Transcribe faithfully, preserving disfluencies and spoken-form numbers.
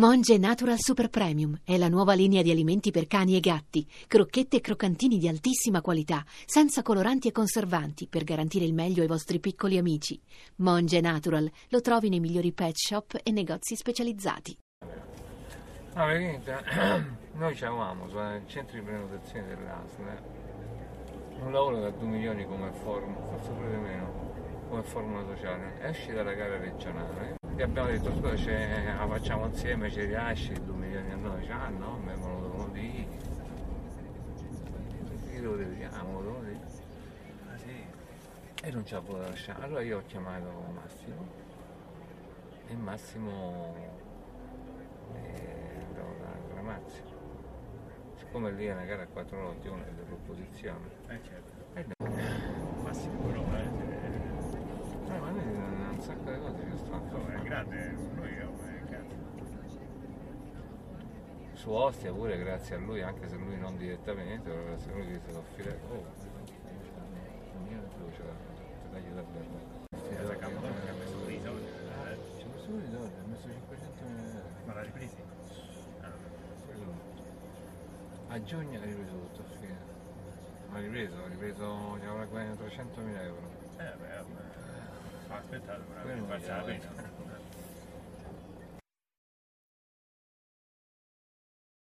Monge Natural Super Premium è la nuova linea di alimenti per cani e gatti, crocchette e croccantini di altissima qualità, senza coloranti e conservanti, per garantire il meglio ai vostri piccoli amici. Monge Natural lo trovi nei migliori pet shop e negozi specializzati. No, veramente, noi ci avevamo, sono nel centro di prenotazione dell'A S L, eh? Un lavoro da due milioni come formula, forse pure di meno, come formula sociale, esci dalla gara regionale. Abbiamo detto, scusa, ce la facciamo insieme, ce riesci, due milioni a noi, cioè, ah no, me lo devo dire, lo vediamo, lo devo dire, e non ce la potevo lasciare. Allora io ho chiamato Massimo, e Massimo, eh, andavo da Gramazio, siccome lì è una gara a quattro lotti, una dell'opposizione, eh certo, e no. Massimo però, eh. Un sacco di cose che sto ancora. È grande, lui è un cane. Su Ostia pure grazie a lui, anche se lui non direttamente, però grazie a lui che si offre. Oh, io non ce l'ho, ti taglio da bene. La camorra ha messo dei soldi. Ci ha messo dei soldi, ha messo cinquecento milioni. Ma l'ha ripresi? A giugno ha ripreso tutto a fine. Ma ha ripreso, ha ripreso, gli avrà guadagnato trecentomila euro. Eh beh, aspettate, però, non facciamo la pena.